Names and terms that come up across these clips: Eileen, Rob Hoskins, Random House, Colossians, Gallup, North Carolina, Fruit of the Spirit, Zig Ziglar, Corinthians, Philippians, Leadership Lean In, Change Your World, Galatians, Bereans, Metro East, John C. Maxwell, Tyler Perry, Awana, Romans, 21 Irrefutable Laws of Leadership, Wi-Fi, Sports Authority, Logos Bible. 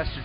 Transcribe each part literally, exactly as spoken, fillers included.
Pastor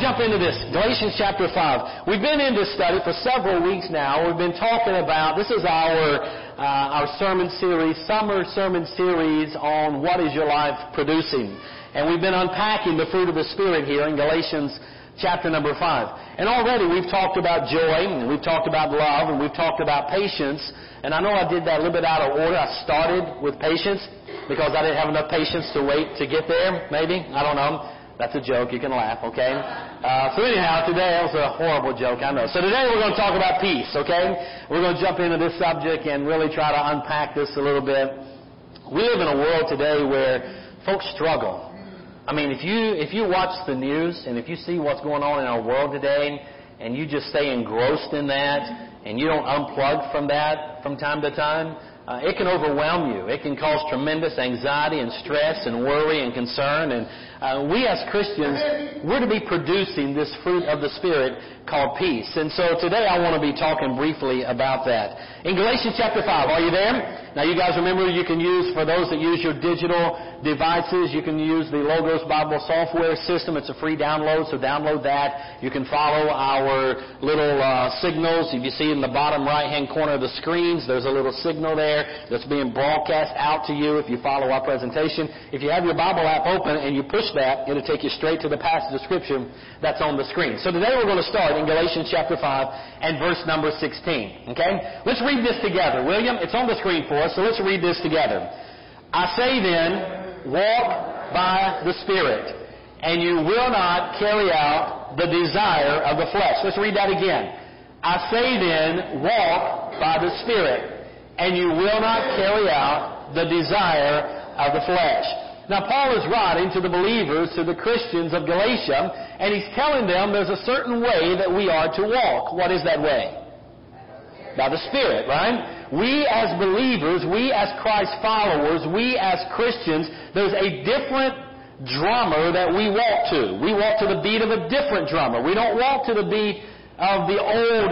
Jump into this. Galatians chapter five. We've been in this study for several weeks now. We've been talking about, this is our uh, our sermon series, summer sermon series on what is your life producing. And we've been unpacking the fruit of the Spirit here in Galatians chapter number five. And already we've talked about joy, and we've talked about love, and we've talked about patience. And I know I did that a little bit out of order. I started with patience because I didn't have enough patience to wait to get there, maybe. I don't know. That's a joke. You can laugh, okay? Uh, so anyhow, today that was a horrible joke, I know. So today we're going to talk about peace, okay? We're going to jump into this subject and really try to unpack this a little bit. We live in a world today where folks struggle. I mean, if you if you watch the news and if you see what's going on in our world today and you just stay engrossed in that and you don't unplug from that from time to time, Uh, it can overwhelm you. It can cause tremendous anxiety and stress and worry and concern. And uh, we as Christians, we're to be producing this fruit of the Spirit called peace. And so today I want to be talking briefly about that. In Galatians chapter five, are you there? Now you guys remember you can use, for those that use your digital devices, you can use the Logos Bible software system. It's a free download, so download that. You can follow our little uh, signals. If you see in the bottom right-hand corner of the screens, there's a little signal there that's being broadcast out to you if you follow our presentation. If you have your Bible app open and you push that, it'll take you straight to the passage of Scripture that's on the screen. So today we're going to start in Galatians chapter five and verse number sixteen. Okay? Let's read this together, William. It's on the screen for us, so let's read this together. I say then, walk by the Spirit, and you will not carry out the desire of the flesh. Let's read that again. I say then, walk by the Spirit, and you will not carry out the desire of the flesh. Now, Paul is writing to the believers, to the Christians of Galatia, and he's telling them there's a certain way that we are to walk. What is that way? By the Spirit, right? We as believers, we as Christ followers, we as Christians, there's a different drummer that we walk to. We walk to the beat of a different drummer. We don't walk to the beat of the old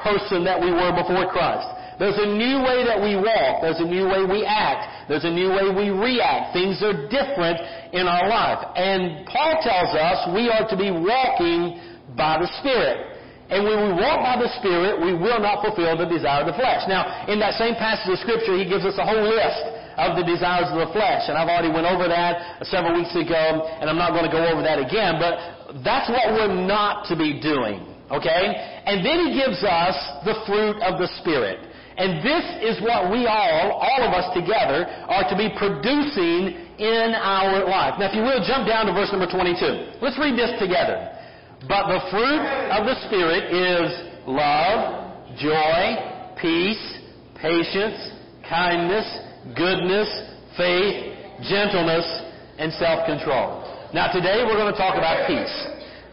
person that we were before Christ. There's a new way that we walk. There's a new way we act. There's a new way we react. Things are different in our life. And Paul tells us we are to be walking by the Spirit. And when we walk by the Spirit, we will not fulfill the desire of the flesh. Now, in that same passage of Scripture, he gives us a whole list of the desires of the flesh. And I've already went over that several weeks ago, and I'm not going to go over that again. But that's what we're not to be doing. Okay? And then he gives us the fruit of the Spirit. And this is what we all, all of us together, are to be producing in our life. Now, if you will, jump down to verse number twenty-two. Let's read this together. But the fruit of the Spirit is love, joy, peace, patience, kindness, goodness, faith, gentleness, and self-control. Now, today we're going to talk about peace.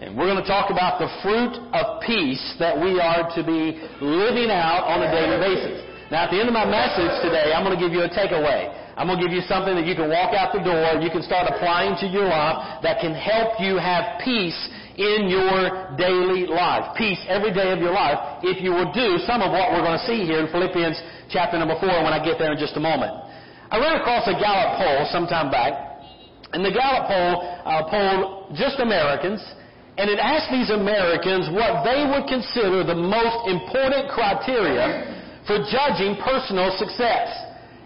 And we're going to talk about the fruit of peace that we are to be living out on a daily basis. Now, at the end of my message today, I'm going to give you a takeaway. I'm going to give you something that you can walk out the door, you can start applying to your life that can help you have peace in your daily life, peace every day of your life, if you will do some of what we're going to see here in Philippians chapter number four when I get there in just a moment. I ran across a Gallup poll some time back, and the Gallup poll uh, polled just Americans, and it asked these Americans what they would consider the most important criteria for judging personal success.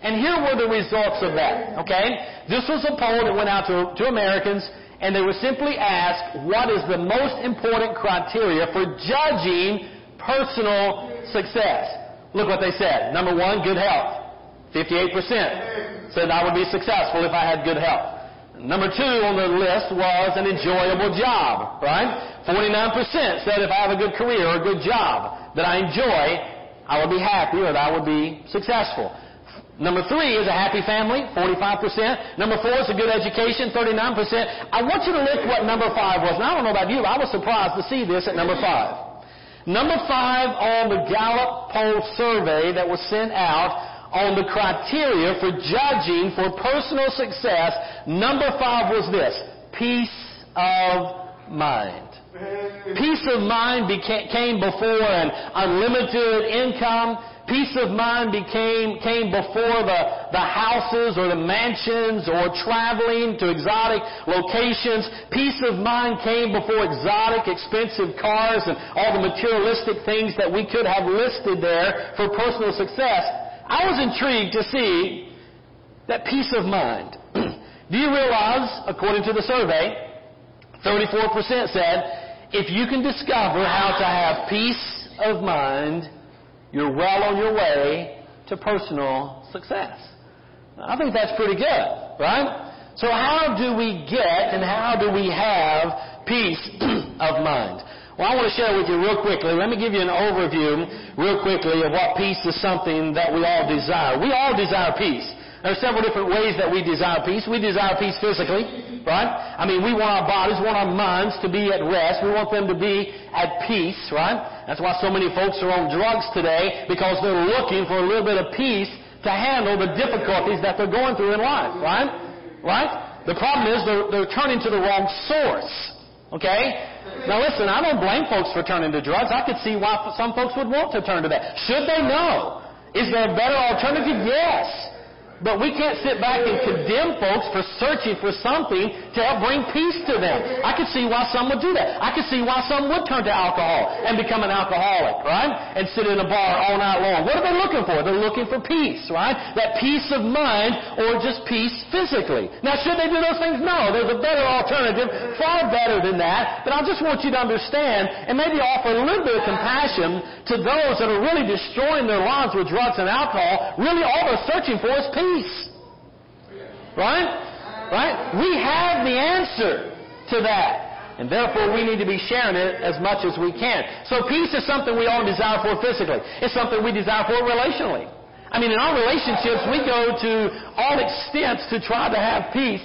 And here were the results of that, okay? This was a poll that went out to, to Americans, and they were simply asked, what is the most important criteria for judging personal success? Look what they said. Number one, good health. fifty-eight percent said I would be successful if I had good health. Number two on the list was an enjoyable job, right? forty-nine percent said if I have a good career or a good job that I enjoy, I would be happy or that I would be successful. Number three is a happy family, forty-five percent. Number four is a good education, thirty-nine percent. I want you to look what number five was. And I don't know about you, but I was surprised to see this at number five. Number five on the Gallup poll survey that was sent out on the criteria for judging for personal success, number five was this: peace of mind. Peace of mind became, came before an unlimited income. Peace of mind became came before the, the houses or the mansions or traveling to exotic locations. Peace of mind came before exotic, expensive cars and all the materialistic things that we could have listed there for personal success. I was intrigued to see that peace of mind. Do you realize, according to the survey, thirty-four percent said, if you can discover how to have peace of mind, you're well on your way to personal success. I think that's pretty good, right? So how do we get and how do we have peace of mind? Well, I want to share with you real quickly. Let me give you an overview real quickly of what peace is something that we all desire. We all desire peace. There are several different ways that we desire peace. We desire peace physically, right? I mean, we want our bodies, we want our minds to be at rest. We want them to be at peace, right? That's why so many folks are on drugs today, because they're looking for a little bit of peace to handle the difficulties that they're going through in life, right? Right? The problem is they're, they're turning to the wrong source, okay? Now listen, I don't blame folks for turning to drugs. I could see why some folks would want to turn to that. Should they know? Is there a better alternative? Yes. But we can't sit back and condemn folks for searching for something to help bring peace to them. I could see why some would do that. I could see why some would turn to alcohol and become an alcoholic, right? And sit in a bar all night long. What are they looking for? They're looking for peace, right? That peace of mind or just peace physically. Now, should they do those things? No. There's a better alternative, far better than that. But I just want you to understand and maybe offer a little bit of compassion to those that are really destroying their lives with drugs and alcohol. Really, all they're searching for is peace. Right? Right? We have the answer to that. And therefore, we need to be sharing it as much as we can. So peace is something we all desire for physically. It's something we desire for relationally. I mean, in our relationships, we go to all extents to try to have peace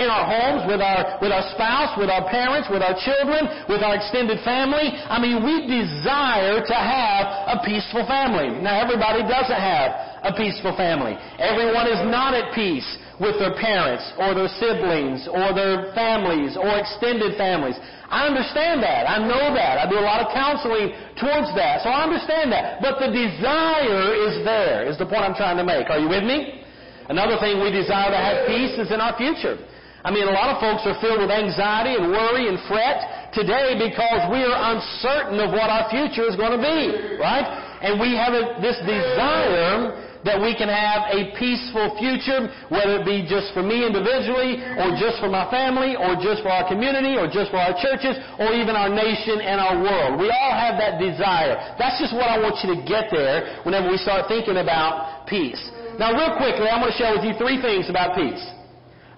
in our homes, with our with our spouse, with our parents, with our children, with our extended family. I mean, we desire to have a peaceful family. Now, everybody doesn't have a peaceful family. Everyone is not at peace with their parents or their siblings or their families or extended families. I understand that. I know that. I do a lot of counseling towards that. So I understand that. But the desire is there, is the point I'm trying to make. Are you with me? Another thing we desire to have peace is in our future. I mean, a lot of folks are filled with anxiety and worry and fret today because we are uncertain of what our future is going to be, right? And we have a, this desire that we can have a peaceful future, whether it be just for me individually, or just for my family, or just for our community, or just for our churches, or even our nation and our world. We all have that desire. That's just what I want you to get there whenever we start thinking about peace. Now, real quickly, I'm going to share with you three things about peace.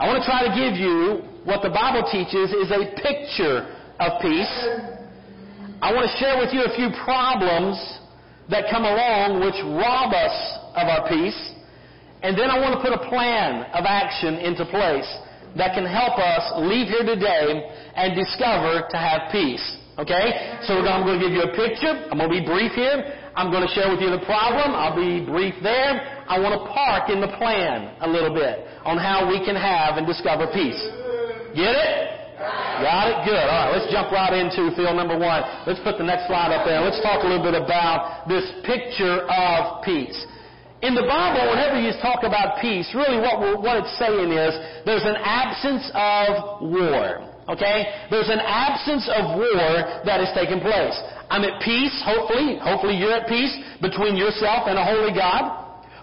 I want to try to give you what the Bible teaches is a picture of peace. I want to share with you a few problems that come along which rob us of our peace. And then I want to put a plan of action into place that can help us leave here today and discover to have peace. Okay? So I'm going to give you a picture. I'm going to be brief here. I'm going to share with you the problem. I'll be brief there. I want to park in the plan a little bit on how we can have and discover peace. Get it? Got it? Good. All right, let's jump right into field number one. Let's put the next slide up there. Let's talk a little bit about this picture of peace. In the Bible, whenever you talk about peace, really what we're, what it's saying is there's an absence of war. Okay? There's an absence of war that is taking place. I'm at peace, hopefully. Hopefully you're at peace between yourself and a holy God.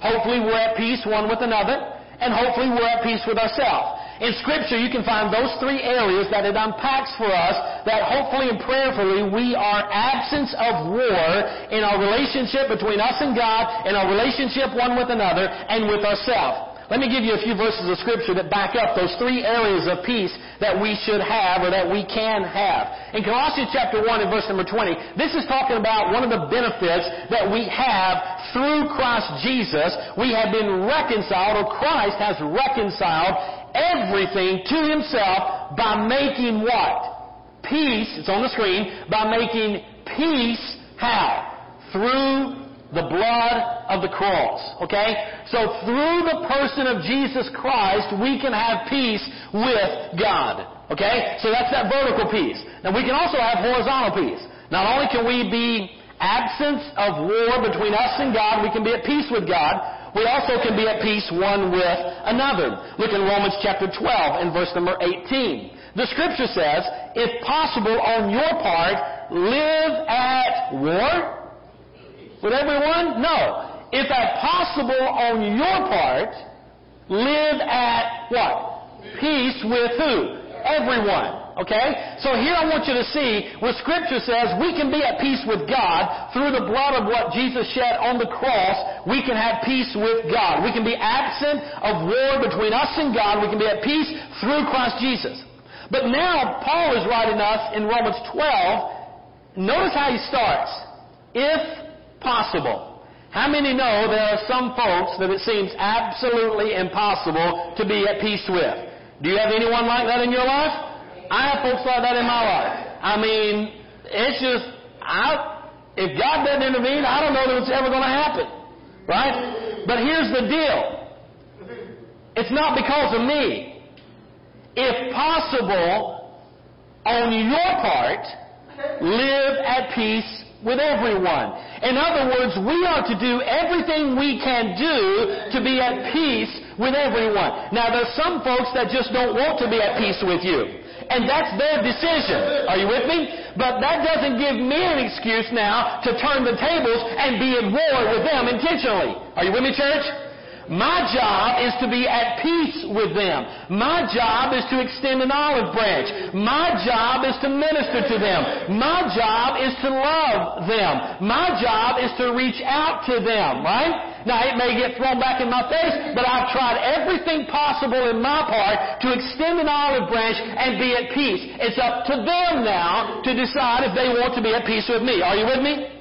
Hopefully we're at peace one with another. And hopefully we're at peace with ourselves. In Scripture, you can find those three areas that it unpacks for us that hopefully and prayerfully we are absence of war in our relationship between us and God, in our relationship one with another, and with ourselves. Let me give you a few verses of Scripture that back up those three areas of peace that we should have or that we can have. In Colossians chapter one and verse number twenty, this is talking about one of the benefits that we have through Christ Jesus. We have been reconciled, or Christ has reconciled everything to Himself by making what? Peace. It's on the screen. By making peace, how? Through the blood of the cross, okay? So through the person of Jesus Christ, we can have peace with God, okay? So that's that vertical peace. Now, we can also have horizontal peace. Not only can we be absence of war between us and God, we can be at peace with God. We also can be at peace one with another. Look in Romans chapter twelve and verse number eighteen. The Scripture says, if possible, on your part, live at war with everyone? No. If at possible on your part, live at what? Peace with who? Everyone. Okay? So here I want you to see where Scripture says we can be at peace with God through the blood of what Jesus shed on the cross. We can have peace with God. We can be absent of war between us and God. We can be at peace through Christ Jesus. But now Paul is writing us in Romans twelve. Notice how he starts. If possible. How many know there are some folks that it seems absolutely impossible to be at peace with? Do you have anyone like that in your life? I have folks like that in my life. I mean, it's just, I, if God doesn't intervene, I don't know that it's ever going to happen. Right? But here's the deal. It's not because of me. If possible, on your part, live at peace with everyone. In other words, we are to do everything we can do to be at peace with everyone. Now, there's some folks that just don't want to be at peace with you. And that's their decision. Are you with me? But that doesn't give me an excuse now to turn the tables and be at war with them intentionally. Are you with me, church? My job is to be at peace with them. My job is to extend an olive branch. My job is to minister to them. My job is to love them. My job is to reach out to them, right? Now, it may get thrown back in my face, but I've tried everything possible in my part to extend an olive branch and be at peace. It's up to them now to decide if they want to be at peace with me. Are you with me?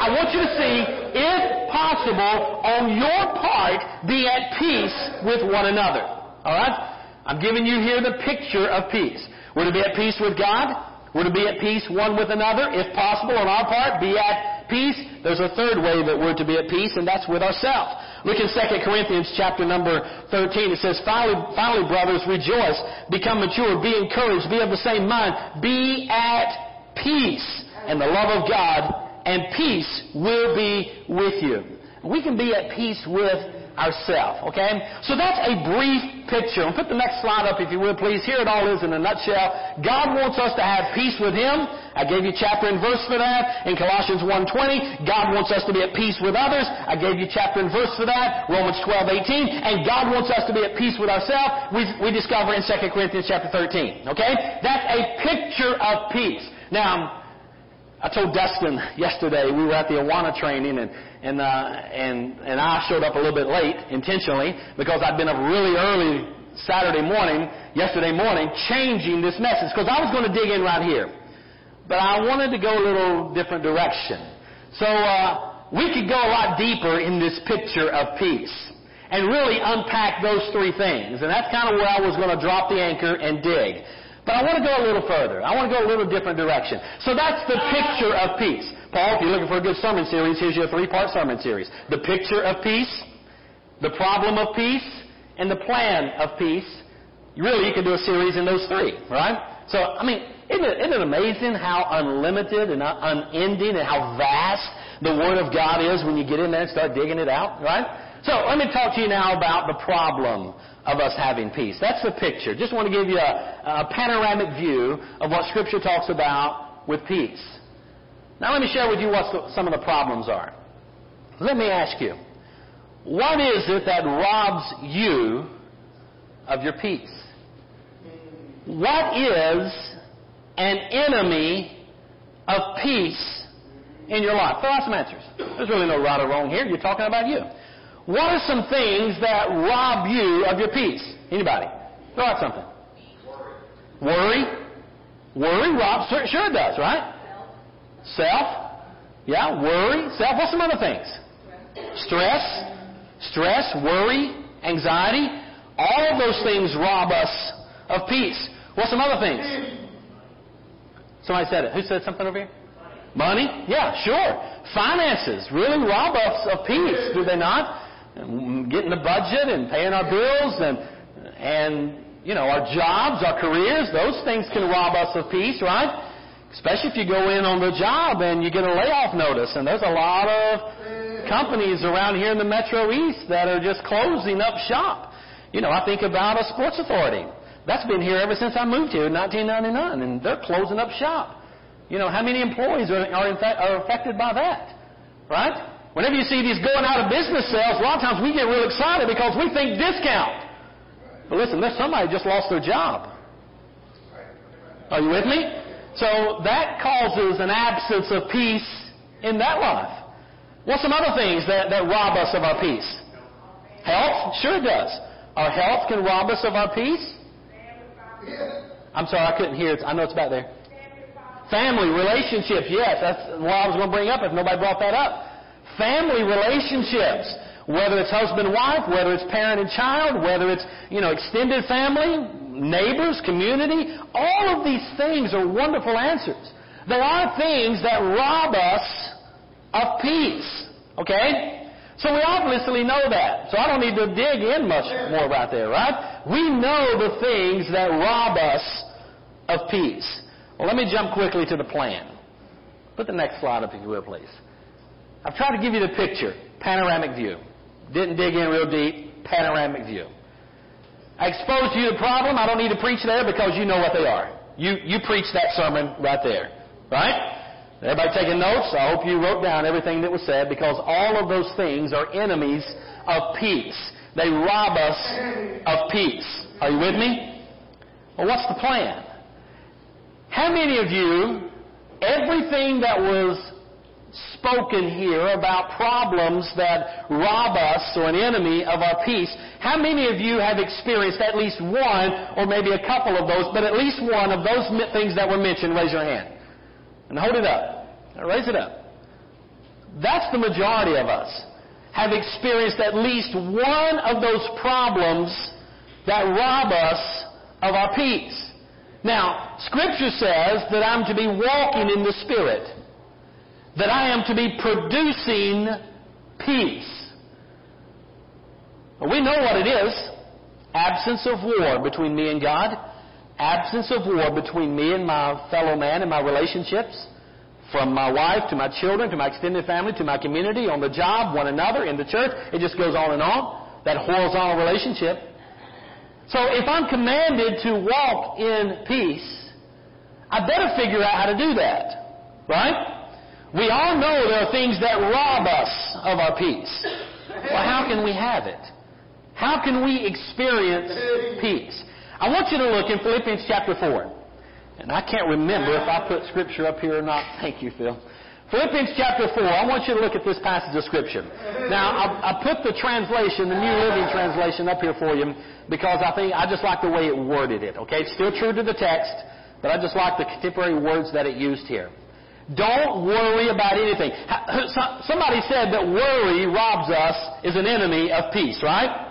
I want you to see, if possible, on your part, be at peace with one another. All right? I'm giving you here the picture of peace. We're to be at peace with God. We're to be at peace one with another. If possible, on our part, be at peace. There's a third way that we're to be at peace, and that's with ourselves. Look in Second Corinthians chapter number thirteen. It says, Finally, finally, brothers, rejoice. Become mature. Be encouraged. Be of the same mind. Be at peace. And the love of God and peace will be with you. We can be at peace with ourselves, okay? So that's a brief picture. I'll put the next slide up, if you would, please. Here it all is in a nutshell. God wants us to have peace with Him. I gave you chapter and verse for that in Colossians one twenty. God wants us to be at peace with others. I gave you chapter and verse for that, Romans twelve eighteen. And God wants us to be at peace with ourselves. We, we discover in Second Corinthians chapter thirteen, okay? That's a picture of peace. Now, I told Dustin yesterday, we were at the Awana training, and and, uh, and and I showed up a little bit late, intentionally, because I'd been up really early Saturday morning, yesterday morning, changing this message, because I was going to dig in right here. But I wanted to go a little different direction. So uh, we could go a lot deeper in this picture of peace and really unpack those three things. And that's kind of where I was going to drop the anchor and dig. But I want to go a little further. I want to go a little different direction. So that's the picture of peace. Paul, if you're looking for a good sermon series, here's your three-part sermon series. The picture of peace, the problem of peace, and the plan of peace. Really, you could do a series in those three, right? So, I mean, isn't it, isn't it amazing how unlimited and unending and how vast the Word of God is when you get in there and start digging it out, right? So let me talk to you now about the problem of us having peace. That's the picture. Just want to give you a, a panoramic view of what Scripture talks about with peace. Now let me share with you what the, some of the problems are. Let me ask you, what is it that robs you of your peace? What is an enemy of peace in your life? Throw out some answers. There's really no right or wrong here. You're talking about you. What are some things that rob you of your peace? Anybody? Throw out something. Worry. Worry robs, sure, sure it does, right? Self. Self. Yeah, worry, self. What's some other things? Stress. Stress, Stress worry, anxiety. All of those things rob us of peace. What's some other things? Somebody said it. Who said something over here? Money. Money? Yeah, sure. Finances really rob us of peace, do they not? Getting the budget and paying our bills and, and you know, our jobs, our careers, those things can rob us of peace, right? Especially if you go in on the job and you get a layoff notice. And there's a lot of companies around here in the Metro East that are just closing up shop. You know, I think about a Sports Authority. That's been here ever since I moved here in nineteen ninety-nine, and they're closing up shop. You know, how many employees are are, in fact, are affected by that, right? Whenever you see these going out of business sales, a lot of times we get real excited because we think discount. But listen, there's somebody just lost their job. Are you with me? So that causes an absence of peace in that life. What's some other things that, that rob us of our peace? Health? Sure it does. Our health can rob us of our peace. I'm sorry, I couldn't hear it. I know it's back there. Family, relationships. Yes, that's what I was going to bring up if nobody brought that up. Family relationships. Whether it's husband, wife, whether it's parent and child, whether it's, you know, extended family, neighbors, community, all of these things are wonderful answers. They are things that rob us of peace. Okay? So we obviously know that. So I don't need to dig in much more right there, right? We know the things that rob us of peace. Well, let me jump quickly to the plan. Put the next slide up, if you will, please. I've tried to give you the picture, panoramic view. Didn't dig in real deep, panoramic view. I exposed you to the problem. I don't need to preach there because you know what they are. You you preach that sermon right there. Right? Everybody taking notes? I hope you wrote down everything that was said because all of those things are enemies of peace. They rob us of peace. Are you with me? Well, what's the plan? How many of you, everything that was spoken here about problems that rob us or an enemy of our peace, how many of you have experienced at least one or maybe a couple of those, but at least one of those things that were mentioned? Raise your hand. And hold it up. Raise it up. That's the majority of us have experienced at least one of those problems that rob us of our peace. Now, Scripture says that I'm to be walking in the Spirit, that I am to be producing peace. Well, we know what it is. Absence of war between me and God. Absence of war between me and my fellow man and my relationships. From my wife to my children to my extended family to my community, on the job, one another, in the church. It just goes on and on. That horizontal relationship. So if I'm commanded to walk in peace, I better figure out how to do that. Right? We all know there are things that rob us of our peace. Well, how can we have it? How can we experience peace? I want you to look in Philippians chapter four. And I can't remember if I put Scripture up here or not. Thank you, Phil. Philippians chapter four. I want you to look at this passage of Scripture. Now, I, I put the translation, the New Living Translation, up here for you because I think I just like the way it worded it. Okay, it's still true to the text, but I just like the contemporary words that it used here. Don't worry about anything. Somebody said that worry robs us, is an enemy of peace, right?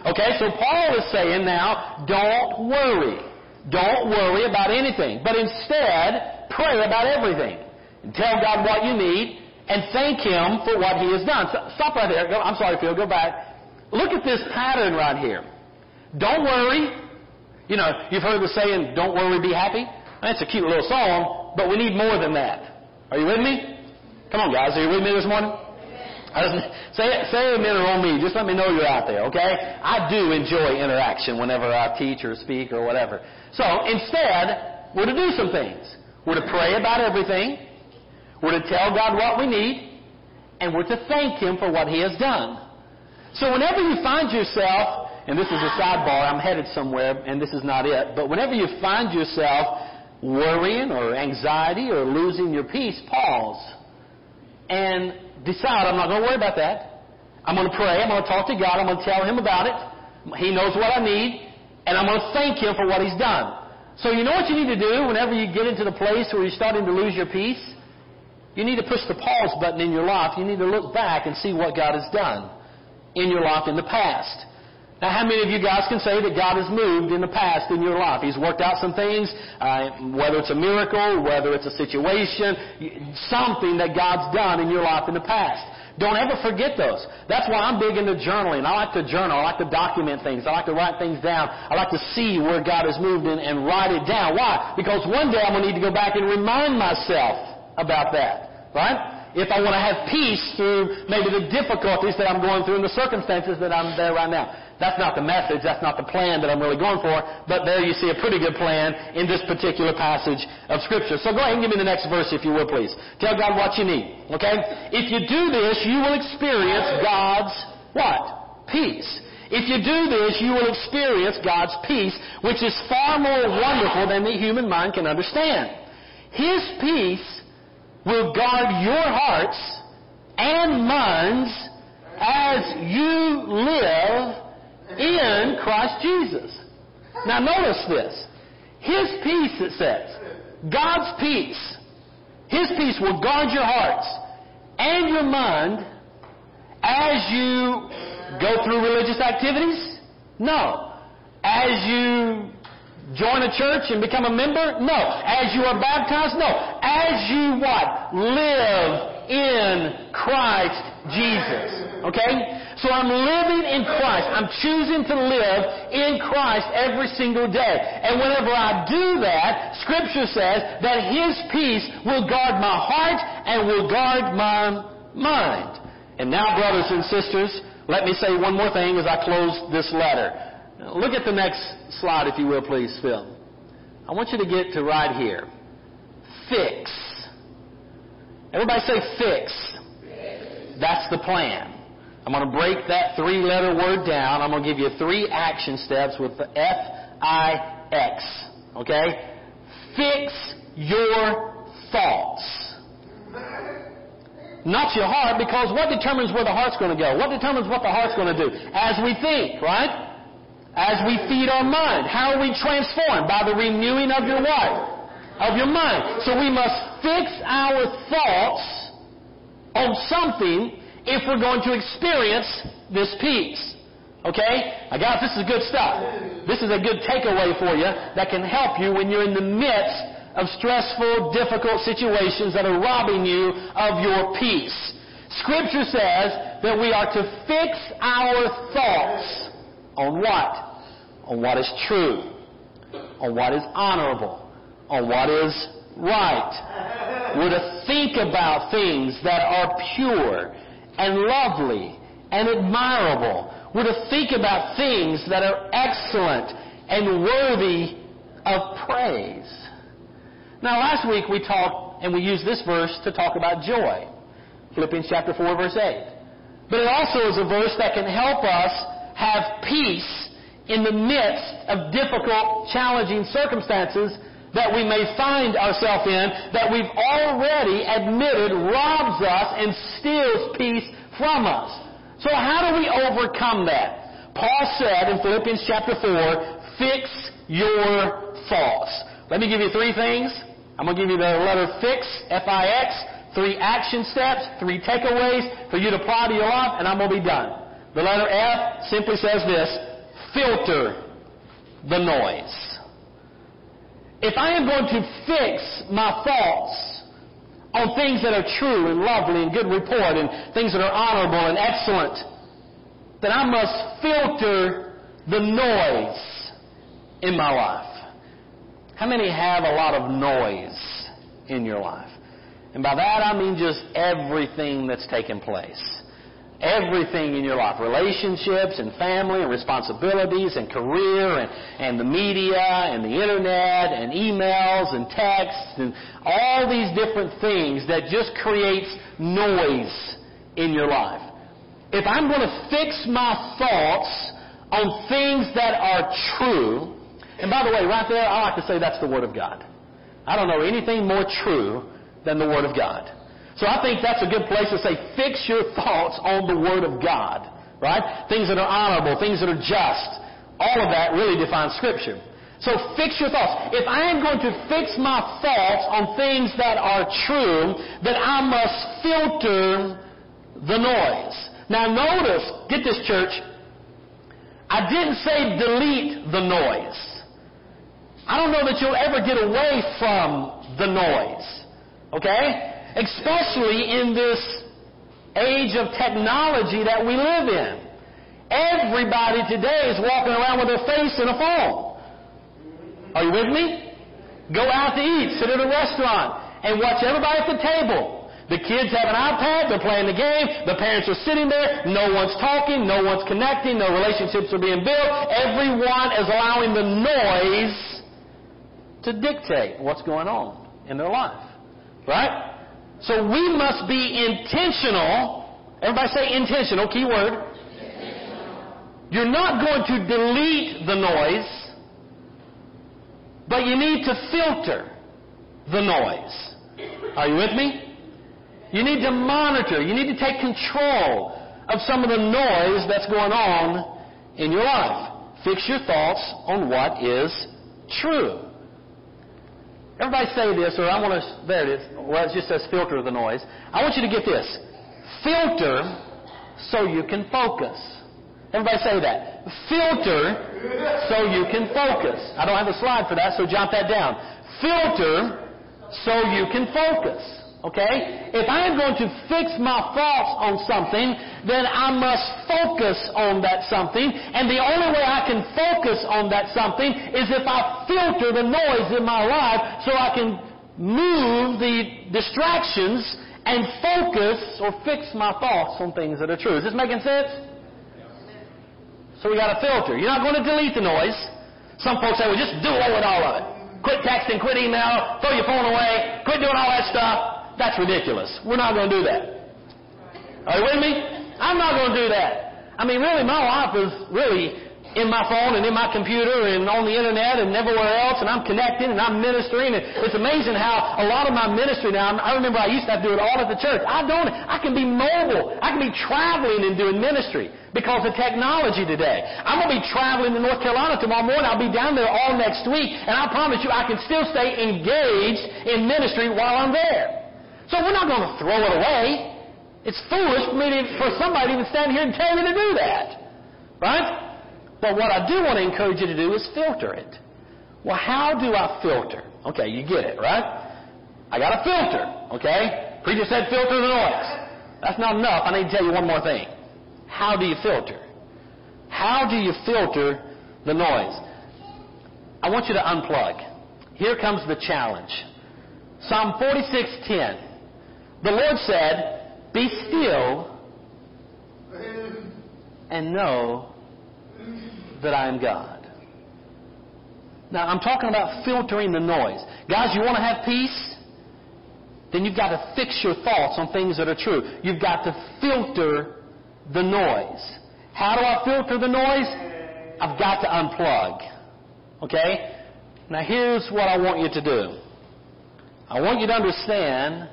Okay, so Paul is saying now, don't worry. Don't worry about anything. But instead, pray about everything. Tell God what you need and thank Him for what He has done. Stop right there. I'm sorry, Phil. Go back. Look at this pattern right here. Don't worry. You know, you've heard the saying, don't worry, be happy. That's a cute little song, but we need more than that. Are you with me? Come on, guys. Are you with me this morning? I just, say, say amen or on me. Just let me know you're out there, okay? I do enjoy interaction whenever I teach or speak or whatever. So, instead, we're to do some things. We're to pray about everything. We're to tell God what we need. And we're to thank Him for what He has done. So, whenever you find yourself, and this is a sidebar, I'm headed somewhere, and this is not it, but whenever you find yourself worrying or anxiety or losing your peace, pause and decide, I'm not going to worry about that. I'm going to pray. I'm going to talk to God. I'm going to tell him about it. He knows what I need. And I'm going to thank him for what he's done. So you know what you need to do whenever you get into the place where you're starting to lose your peace? You need to push the pause button in your life. You need to look back and see what God has done in your life in the past. Now, how many of you guys can say that God has moved in the past in your life? He's worked out some things, uh, whether it's a miracle, whether it's a situation, something that God's done in your life in the past. Don't ever forget those. That's why I'm big into journaling. I like to journal. I like to document things. I like to write things down. I like to see where God has moved and, and write it down. Why? Because one day I'm going to need to go back and remind myself about that, right? If I want to have peace through maybe the difficulties that I'm going through and the circumstances that I'm there right now. That's not the message. That's not the plan that I'm really going for. But there you see a pretty good plan in this particular passage of Scripture. So go ahead and give me the next verse, if you will, please. Tell God what you need, okay? If you do this, you will experience God's what? Peace. If you do this, you will experience God's peace, which is far more wonderful than the human mind can understand. His peace will guard your hearts and minds as you live in Christ Jesus. Now notice this. His peace, it says. God's peace. His peace will guard your hearts and your mind as you go through religious activities? No. As you join a church and become a member? No. As you are baptized? No. As you what? Live in Christ Jesus. Okay? So I'm living in Christ. I'm choosing to live in Christ every single day. And whenever I do that, Scripture says that His peace will guard my heart and will guard my mind. And now, brothers and sisters, let me say one more thing as I close this letter. Look at the next slide, if you will, please, Phil. I want you to get to right here. Fix. Everybody say fix. Fix. That's the plan. I'm going to break that three-letter word down. I'm going to give you three action steps with the F I X. Okay? Fix your thoughts. Not your heart, because what determines where the heart's going to go? What determines what the heart's going to do? As we think, right? As we feed our mind, how are we transformed? By the renewing of your what? Of your mind. So we must fix our thoughts on something if we're going to experience this peace. Okay? Now guys, this is good stuff. This is a good takeaway for you that can help you when you're in the midst of stressful, difficult situations that are robbing you of your peace. Scripture says that we are to fix our thoughts on what? On what is true. On what is honorable. On what is right. We're to think about things that are pure and lovely and admirable. We're to think about things that are excellent and worthy of praise. Now, last week we talked and we used this verse to talk about joy. Philippians chapter four, verse eight. But it also is a verse that can help us have peace in the midst of difficult, challenging circumstances that we may find ourselves in, that we've already admitted robs us and steals peace from us. So how do we overcome that? Paul said in Philippians chapter four, fix your thoughts. Let me give you three things. I'm going to give you the letter fix, F I X, three action steps, three takeaways for you to apply to your life, and I'm going to be done. The letter F simply says this: filter the noise. If I am going to fix my thoughts on things that are true and lovely and good report and things that are honorable and excellent, then I must filter the noise in my life. How many have a lot of noise in your life? And by that I mean just everything that's taking place. Everything in your life, relationships and family and responsibilities and career and, and the media and the internet and emails and texts and all these different things that just creates noise in your life. If I'm going to fix my thoughts on things that are true, and by the way, right there, I like to say that's the Word of God. I don't know anything more true than the Word of God. So I think that's a good place to say, fix your thoughts on the Word of God, right? Things that are honorable, things that are just. All of that really defines Scripture. So fix your thoughts. If I am going to fix my thoughts on things that are true, then I must filter the noise. Now notice, get this, church, I didn't say delete the noise. I don't know that you'll ever get away from the noise, okay? Especially in this age of technology that we live in. Everybody today is walking around with their face in a phone. Are you with me? Go out to eat, sit at a restaurant, and watch everybody at the table. The kids have an iPad, they're playing the game, the parents are sitting there, no one's talking, no one's connecting, no relationships are being built. Everyone is allowing the noise to dictate what's going on in their life. Right? So we must be intentional. Everybody say intentional, key word. Intentional. You're not going to delete the noise, but you need to filter the noise. Are you with me? You need to monitor. You need to take control of some of the noise that's going on in your life. Fix your thoughts on what is true. Everybody say this, or I want to, there it is. Well, it just says filter the noise. I want you to get this. Filter so you can focus. Everybody say that. Filter so you can focus. I don't have a slide for that, so jot that down. Filter so you can focus. Okay? If I am going to fix my thoughts on something, then I must focus on that something. And the only way I can focus on that something is if I filter the noise in my life so I can move the distractions and focus or fix my thoughts on things that are true. Is this making sense? So we got to filter. You're not going to delete the noise. Some folks say, well, just do away with all of it. Quit texting, quit email, throw your phone away, quit doing all that stuff. That's ridiculous. We're not going to do that. Are you with me? I'm not going to do that. I mean, really, my life is really in my phone and in my computer and on the internet and everywhere else, and I'm connecting and I'm ministering. And it's amazing how a lot of my ministry now, I remember I used to have to do it all at the church. I don't. I can be mobile. I can be traveling and doing ministry because of technology today. I'm going to be traveling to North Carolina tomorrow morning. I'll be down there all next week, and I promise you I can still stay engaged in ministry while I'm there. So we're not going to throw it away. It's foolish for, me to, for somebody to stand here and tell me to do that. Right? But what I do want to encourage you to do is filter it. Well, how do I filter? Okay, you get it, right? I got to filter, okay? Preacher said filter the noise. That's not enough. I need to tell you one more thing. How do you filter? How do you filter the noise? I want you to unplug. Here comes the challenge. Psalm forty-six ten. The Lord said, be still and know that I am God. Now, I'm talking about filtering the noise. Guys, you want to have peace? Then you've got to fix your thoughts on things that are true. You've got to filter the noise. How do I filter the noise? I've got to unplug. Okay? Now, here's what I want you to do. I want you to understand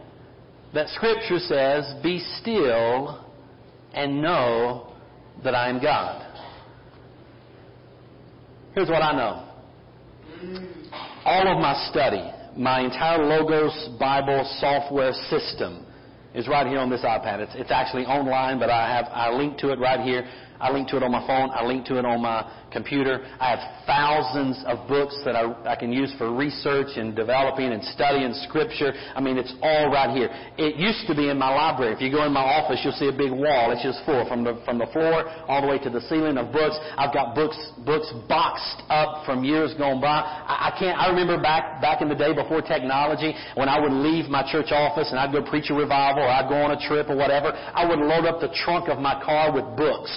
that Scripture says, be still and know that I am God. Here's what I know. All of my study, my entire Logos Bible software system is right here on this iPad. It's, it's actually online, but I have I link to it right here. I link to it on my phone. I link to it on my computer. I have thousands of books that I, I can use for research and developing and studying Scripture. I mean, it's all right here. It used to be in my library. If you go in my office, you'll see a big wall. It's just full from the from the floor all the way to the ceiling of books. I've got books books boxed up from years gone by. I, I can't. I remember back back in the day before technology, when I would leave my church office and I'd go preach a revival or I'd go on a trip or whatever. I would load up the trunk of my car with books.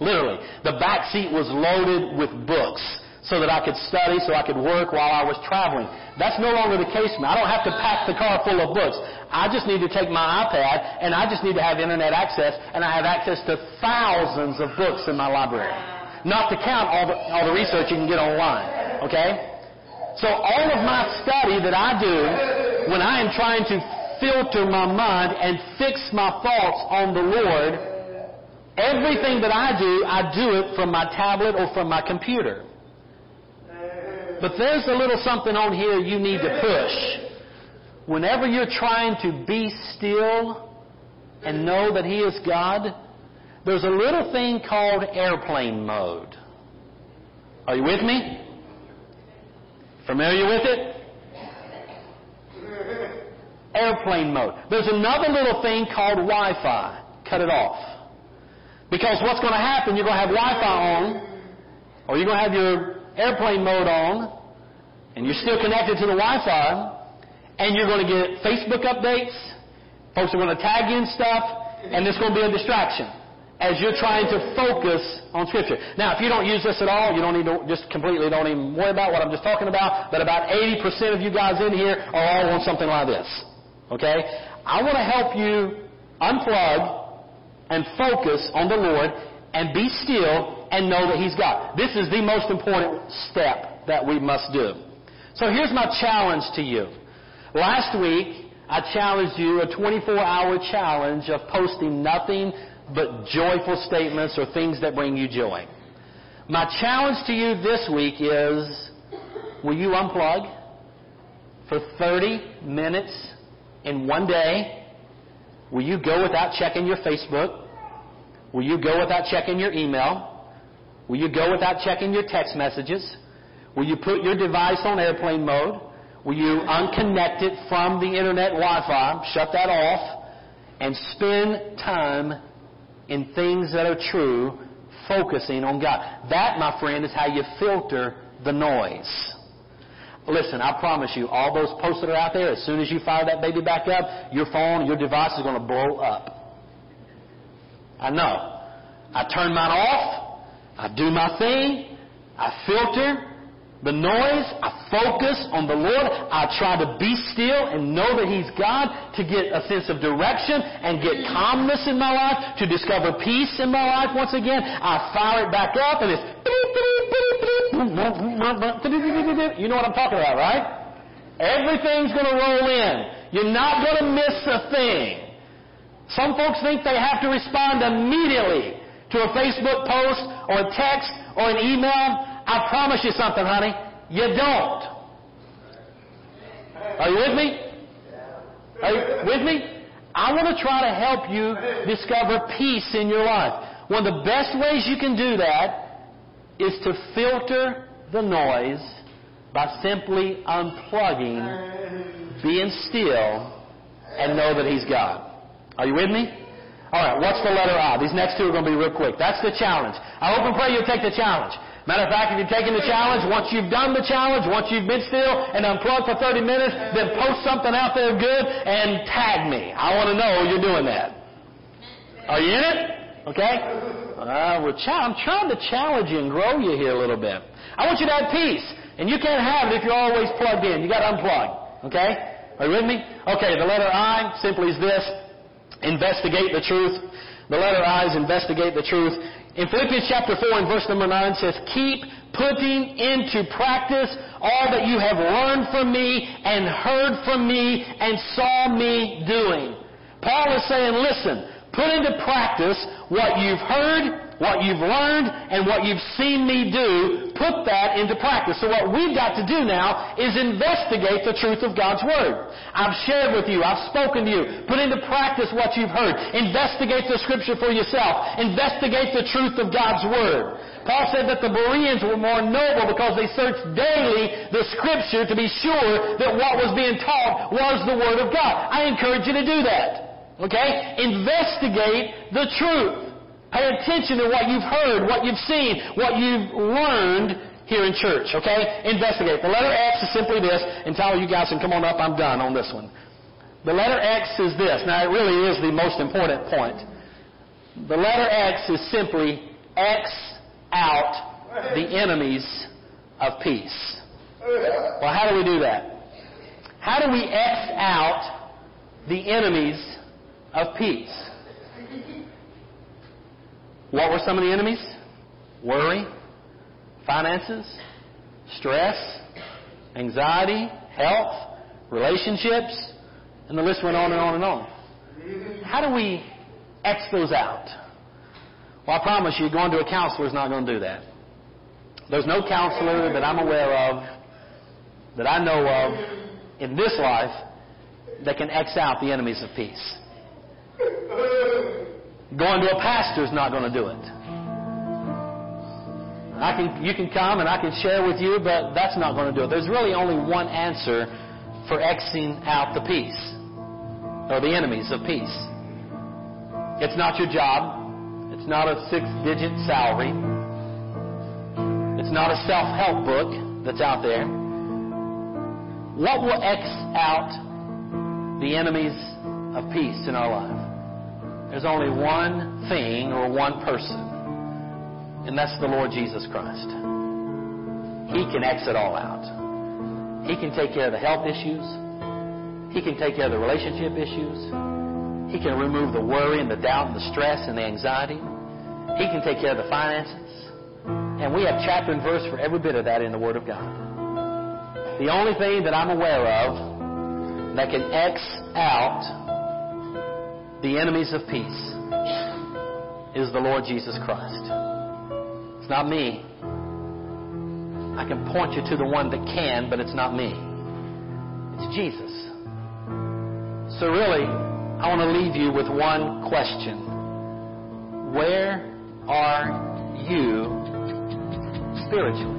Literally, the back seat was loaded with books so that I could study, so I could work while I was traveling. That's no longer the case now. I don't have to pack the car full of books. I just need to take my iPad, and I just need to have internet access, and I have access to thousands of books in my library. Not to count all the, all the research you can get online, okay? So all of my study that I do when I am trying to filter my mind and fix my thoughts on the Lord, everything that I do, I do it from my tablet or from my computer. But there's a little something on here you need to push. Whenever you're trying to be still and know that He is God, there's a little thing called airplane mode. Are you with me? Familiar with it? Airplane mode. There's another little thing called Wi-Fi. Cut it off. Because what's going to happen, you're going to have Wi-Fi on, or you're going to have your airplane mode on, and you're still connected to the Wi-Fi, and you're going to get Facebook updates, folks are going to tag in stuff, and it's going to be a distraction as you're trying to focus on Scripture. Now, if you don't use this at all, you don't need to, just completely don't even worry about what I'm just talking about, but about eighty percent of you guys in here are all on something like this. Okay? I want to help you unplug and focus on the Lord and be still and know that He's God. This is the most important step that we must do. So here's my challenge to you. Last week, I challenged you a twenty-four hour challenge of posting nothing but joyful statements or things that bring you joy. My challenge to you this week is, will you unplug for thirty minutes in one day? Will you go without checking your Facebook? Will you go without checking your email? Will you go without checking your text messages? Will you put your device on airplane mode? Will you unconnect it from the internet Wi-Fi, shut that off, and spend time in things that are true, focusing on God? That, my friend, is how you filter the noise. Listen, I promise you, all those posts that are out there, as soon as you fire that baby back up, your phone, your device is going to blow up. I know. I turn mine off. I do my thing. I filter the noise. I focus on the Lord. I try to be still and know that He's God, to get a sense of direction and get calmness in my life, to discover peace in my life once again. I fire it back up and it's... You know what I'm talking about, right? Everything's going to roll in. You're not going to miss a thing. Some folks think they have to respond immediately to a Facebook post or a text or an email. I promise you something, honey. You don't. Are you with me? Are you with me? I want to try to help you discover peace in your life. One of the best ways you can do that is to filter the noise by simply unplugging, being still, and know that He's God. Are you with me? All right, what's the letter I? These next two are going to be real quick. That's the challenge. I hope and pray you'll take the challenge. Matter of fact, if you're taking the challenge, once you've done the challenge, once you've been still and unplugged for thirty minutes, then post something out there good and tag me. I want to know you're doing that. Are you in it? Okay? Uh, we're ch- I'm trying to challenge you and grow you here a little bit. I want you to have peace, and you can't have it if you're always plugged in. You've got to unplug. Okay? Are you with me? Okay, the letter I simply is this. Investigate the truth. The letter I is investigate the truth. In Philippians chapter four and verse number nine says, keep putting into practice all that you have learned from me and heard from me and saw me doing. Paul is saying, listen, put into practice what you've heard, what you've learned, and what you've seen me do. Put that into practice. So what we've got to do now is investigate the truth of God's Word. I've shared with you. I've spoken to you. Put into practice what you've heard. Investigate the Scripture for yourself. Investigate the truth of God's Word. Paul said that the Bereans were more noble because they searched daily the Scripture to be sure that what was being taught was the Word of God. I encourage you to do that. Okay? Investigate the truth. Pay attention to what you've heard, what you've seen, what you've learned here in church. Okay? Investigate. The letter X is simply this. And Tyler, you guys can come on up. I'm done on this one. The letter X is this. Now, it really is the most important point. The letter X is simply X out the enemies of peace. Well, how do we do that? How do we X out the enemies of peace? Of peace. What were some of the enemies? Worry, finances, stress, anxiety, health, relationships, And the list went on and on and on. How do we X those out? Well, I promise you, going to a counselor is not going to do that. There's no counselor that I'm aware of, that I know of, in this life that can X out the enemies of peace. Going to a pastor is not going to do it. I can, you can come and I can share with you, but that's not going to do it. There's really only one answer for Xing out the peace, or the enemies of peace. It's not your job. It's not a six-digit salary. It's not a self-help book that's out there. What will X out the enemies of peace in our life? There's only one thing or one person. And that's the Lord Jesus Christ. He can X it all out. He can take care of the health issues. He can take care of the relationship issues. He can remove the worry and the doubt and the stress and the anxiety. He can take care of the finances. And we have chapter and verse for every bit of that in the Word of God. The only thing that I'm aware of that can X out the enemies of peace is the Lord Jesus Christ. Not me. I can point you to the one that can, but it's not me. It's Jesus. So really, I want to leave you with one question. Where are you spiritually?